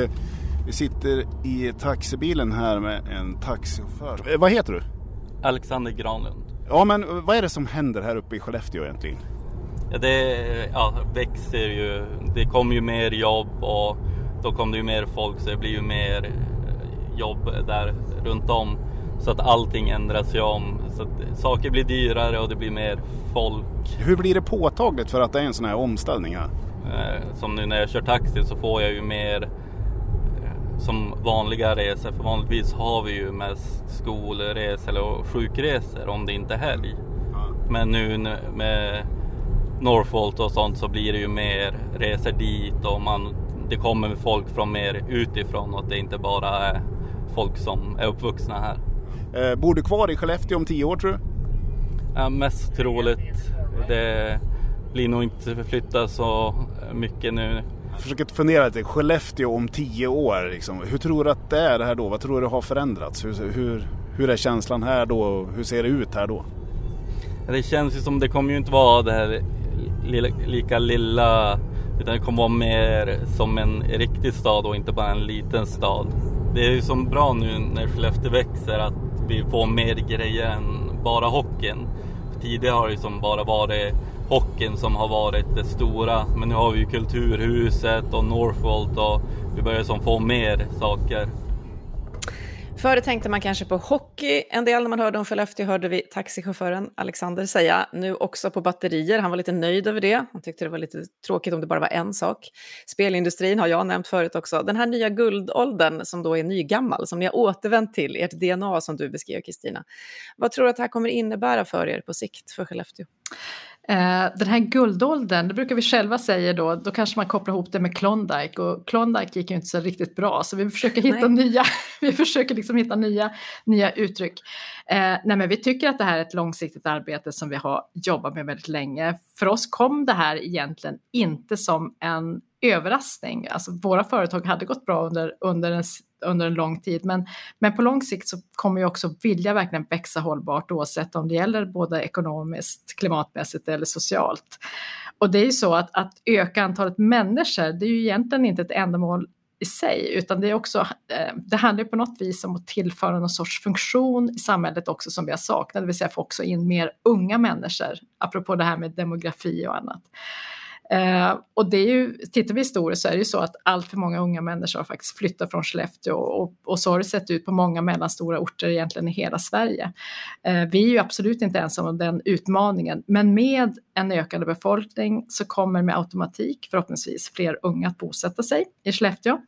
vi sitter i taxibilen här med en taxichaufför. Vad heter du? Alexander Granlund. Ja, men vad är det som händer här uppe i Skellefteå egentligen? Ja, det ja, växer ju. Det kommer ju mer jobb, och då kommer det ju mer folk, så det blir ju mer jobb där runt om. Så att allting ändras ju om. Så att saker blir dyrare och det blir mer folk. Hur blir det påtagligt för att det är en sån här omställning här? Som nu när jag kör taxi så får jag ju mer som vanliga resor, för vanligtvis har vi ju mest skolresor och sjukresor om det inte är helg. Men nu med Northvolt och sånt så blir det ju mer resor dit, och man, det kommer folk från mer utifrån, och det är inte bara är folk som är uppvuxna här. Eh, bor du kvar i Skellefteå om tio år, tror du? Ja, mest troligt. Det blir nog inte förflyttat så mycket nu. Försöker fundera lite, Skellefteå om tio år, liksom. Hur tror du att det är det här då? Vad tror du har förändrats? Hur, hur, Hur är känslan här då? Hur ser det ut här då? Det känns ju som det kommer ju inte vara det här lilla, lika lilla, utan det kommer vara mer som en riktig stad och inte bara en liten stad. Det är ju som bra nu när Skellefteå växer att vi får mer grejer än bara hockeyn. Tidigare har det ju som bara varit hockeyn som har varit det stora, men nu har vi ju Kulturhuset och Northvolt och vi börjar som få mer saker. Före tänkte man kanske på hockey en del när man hörde om Skellefteå, hörde vi taxichauffören Alexander säga. Nu också på batterier, han var lite nöjd över det. Han tyckte det var lite tråkigt om det bara var en sak. Spelindustrin har jag nämnt förut också. Den här nya guldåldern som då är nygammal, som ni har återvänt till, ert D N A som du beskrev, Kristina. Vad tror du att det här kommer innebära för er på sikt för Skellefteå? Den här guldåldern, det brukar vi själva säga då, då kanske man kopplar ihop det med Klondike, och Klondike gick ju inte så riktigt bra, så vi försöker hitta nej. nya vi försöker liksom hitta nya, nya uttryck. Eh, nej men vi tycker att det här är ett långsiktigt arbete som vi har jobbat med väldigt länge. För oss kom det här egentligen inte som en överraskning, alltså våra företag hade gått bra under, under en under en lång tid, men, men på lång sikt så kommer ju också vilja verkligen växa hållbart oavsett om det gäller både ekonomiskt, klimatmässigt eller socialt. Och det är ju så att, att öka antalet människor, det är ju egentligen inte ett ändamål i sig, utan det är också, det handlar ju på något vis om att tillföra någon sorts funktion i samhället också som vi har saknat, det vill säga få också in mer unga människor, apropå det här med demografi och annat. Uh, och det är ju, tittar vi historiskt så är det ju så att allt för många unga människor har faktiskt flyttat från Skellefteå och, och, och så har det sett ut på många mellanstora orter egentligen i hela Sverige. Uh, vi är ju absolut inte ensamma om den utmaningen, men med en ökande befolkning så kommer med automatik förhoppningsvis fler unga att bosätta sig i Skellefteå,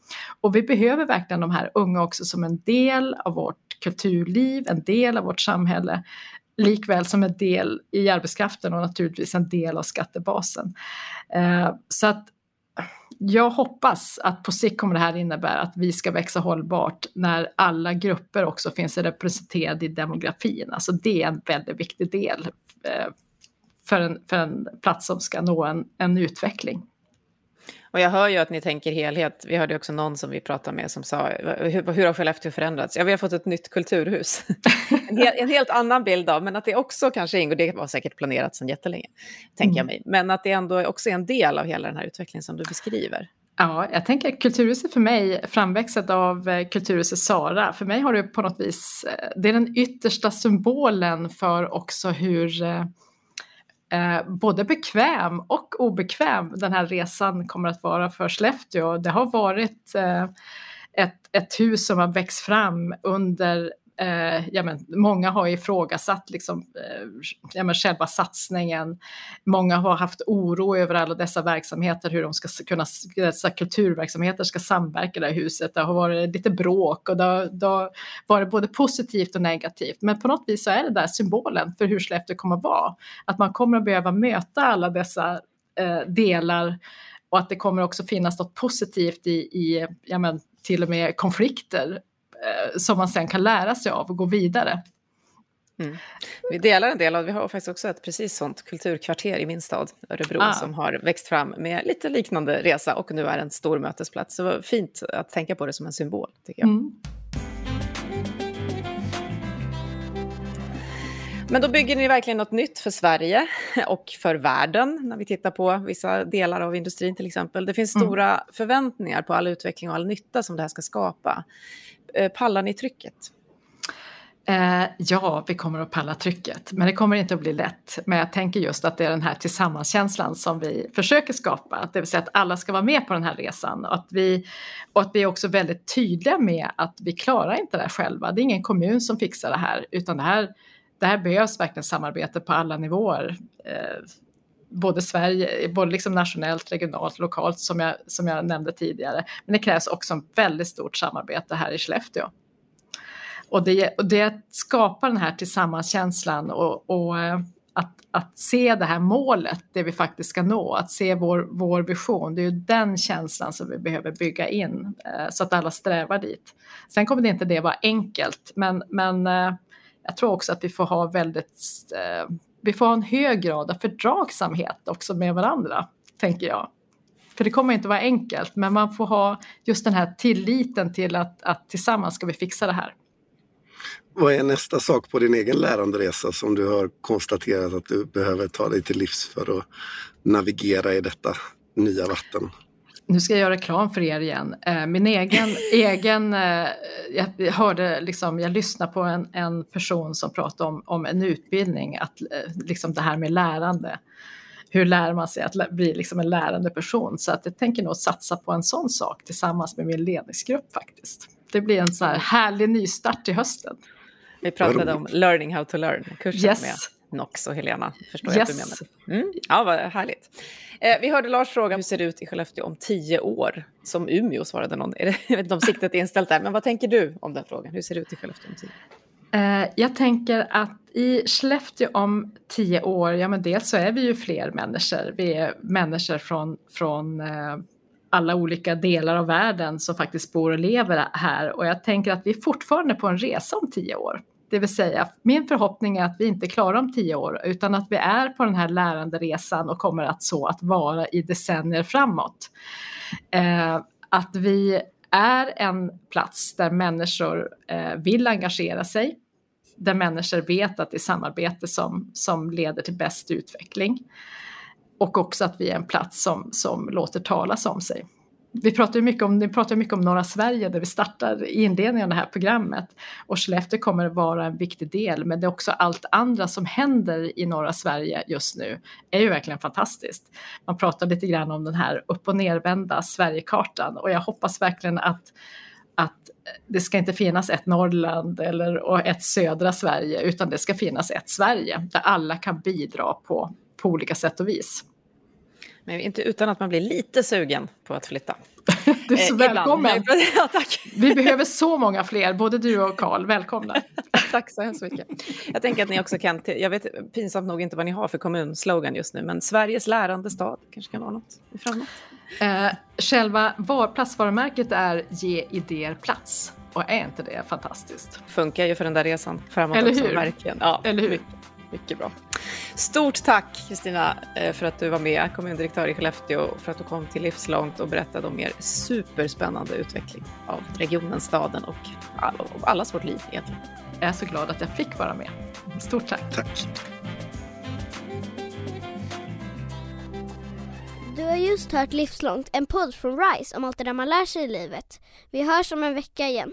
och vi behöver verkligen de här unga också som en del av vårt kulturliv, en del av vårt samhälle, likväl som en del i arbetskraften och naturligtvis en del av skattebasen. Eh, så att jag hoppas att på sikt kommer det här innebära att vi ska växa hållbart när alla grupper också finns representerade i demografin. Alltså det är en väldigt viktig del eh, för, en, för en plats som ska nå en, en utveckling. Och jag hör ju att ni tänker helhet. Vi hörde också någon som vi pratade med som sa, hur, hur har Skellefteå förändrats? Ja, vi har fått ett nytt kulturhus. en, hel, en helt annan bild av, men att det också kanske ingår, det var säkert planerat sedan jättelänge, tänker mm. jag mig. Men att det ändå också är en del av hela den här utvecklingen som du beskriver. Ja, jag tänker kulturhuset för mig, framväxet av kulturhuset Sara, för mig har det på något vis, det är den yttersta symbolen för också hur... Eh, både bekväm och obekväm den här resan kommer att vara för Skellefteå. Det har varit eh, ett, ett hus som har växt fram under, eh, ja men, många har ifrågasatt liksom, eh, ja men, själva satsningen. Många har haft oro över alla dessa verksamheter, hur de ska kunna, dessa kulturverksamheter ska samverka i det här huset. Det har varit lite bråk och det har, det har varit både positivt och negativt. Men på något vis så är det där symbolen för hur Skellefteå kommer att vara. Att man kommer att behöva möta alla dessa eh, delar, och att det kommer också finnas något positivt i, i ja men, till och med konflikter som man sen kan lära sig av och gå vidare. Mm. Vi delar en del av, vi har faktiskt också ett precis sånt kulturkvarter i min stad, Örebro, ah. som har växt fram med lite liknande resa och nu är en stor mötesplats. Så det var fint att tänka på det som en symbol, tycker jag. Mm. Men då bygger ni verkligen något nytt för Sverige och för världen när vi tittar på vissa delar av industrin till exempel. Det finns stora mm. förväntningar på all utveckling och all nytta som det här ska skapa. Pallar ni trycket? Eh, ja, vi kommer att palla trycket. Men det kommer inte att bli lätt. Men jag tänker just att det är den här tillsammanskänslan som vi försöker skapa. Det vill säga att alla ska vara med på den här resan. Och att vi, och att vi är också väldigt tydliga med att vi klarar inte det här själva. Det är ingen kommun som fixar det här. Utan det här, det här behövs verkligen samarbete på alla nivåer. Eh, både Sverige, både liksom nationellt, regionalt, lokalt som jag, som jag nämnde tidigare. Men det krävs också ett väldigt stort samarbete här i Skellefteå. Och det, och det skapar den här tillsammanskänslan och, och att, att se det här målet, det vi faktiskt ska nå, att se vår, vår vision, det är ju den känslan som vi behöver bygga in så att alla strävar dit. Sen kommer det inte det vara enkelt, men, men jag tror också att vi får ha väldigt... Vi får ha en hög grad av fördragsamhet också med varandra, tänker jag. För det kommer inte vara enkelt, men man får ha just den här tilliten till att, att tillsammans ska vi fixa det här. Vad är nästa sak på din egen läranderesa som du har konstaterat att du behöver ta dig till livs för att navigera i detta nya vatten? Nu ska jag göra reklam för er igen. Min egen, egen jag hörde liksom, jag lyssnade på en, en person som pratade om, om en utbildning, att liksom det här med lärande. Hur lär man sig att bli liksom en lärande person? Så att jag tänker nog satsa på en sån sak tillsammans med min ledningsgrupp faktiskt. Det blir en så här härlig nystart i hösten. Vi pratade om Learning How to Learn-kursen yes. med Nox och Helena. Förstår yes. jag att du menar. Mm. Ja, vad härligt. Eh, vi hörde Lars fråga, hur ser det ut i Skellefteå om tio år? Som Umeå svarade någon. Är det, jag vet inte om siktet är inställt där, men vad tänker du om den frågan? Hur ser det ut i Skellefteå om tio år? Eh, jag tänker att i Skellefteå om tio år, ja men dels så är vi ju fler människor. Vi är människor från... från eh, alla olika delar av världen som faktiskt bor och lever här. Och jag tänker att vi är fortfarande på en resa om tio år. Det vill säga, min förhoppning är att vi inte är klara om tio år. Utan att vi är på den här läranderesan och kommer att så att vara i decennier framåt. Eh, att vi är en plats där människor eh, vill engagera sig. Där människor vet att det är samarbete som, som leder till bäst utveckling. Och också att vi är en plats som, som låter talas om sig. Vi pratar mycket om, vi pratar mycket om norra Sverige där vi startar i inledningen av det här programmet. Och Skellefteå kommer att vara en viktig del. Men det är också allt andra som händer i norra Sverige just nu. Det är ju verkligen fantastiskt. Man pratar lite grann om den här upp- och nervända Sverigekartan. Och jag hoppas verkligen att... att det ska inte finnas ett Norrland eller, och ett södra Sverige. Utan det ska finnas ett Sverige där alla kan bidra på, på olika sätt och vis. Men inte utan att man blir lite sugen på att flytta. Du är så eh, välkommen. Ja, tack. Vi behöver så många fler, både du och Karl. Välkomna. Tack så hemskt mycket. Jag tänker att ni också kan, till, jag vet pinsamt nog inte vad ni har för kommunslogan just nu, men Sveriges lärande stad kanske kan vara något framåt. Eh, själva var, platsvarumärket är ge idéer plats. Och är inte det fantastiskt? Funkar ju för den där resan framåt. Eller hur? Också, märken. Ja, eller hur? Mycket, mycket bra. Stort tack Kristina för att du var med, kommundirektör i Skellefteå, och för att du kom till Livslångt och berättade om er superspännande utveckling av regionen, staden och allas vårt liv egentligen. Jag är så glad att jag fick vara med. Stort tack. Tack. Du har just hört Livslångt, en podd från RISE om allt det där man lär sig i livet. Vi hörs om en vecka igen.